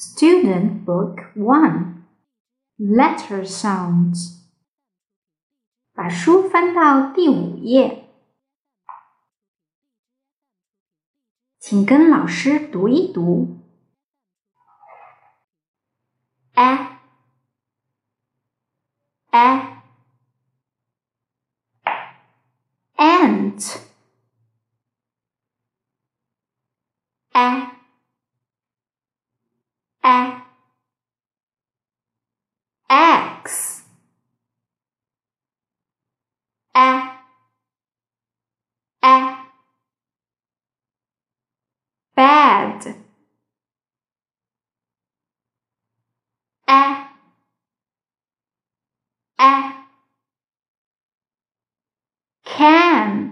Student Book 1 Letter Sounds 把书翻到第5页，请跟老师读一读 A A Ant A X A Bad A Can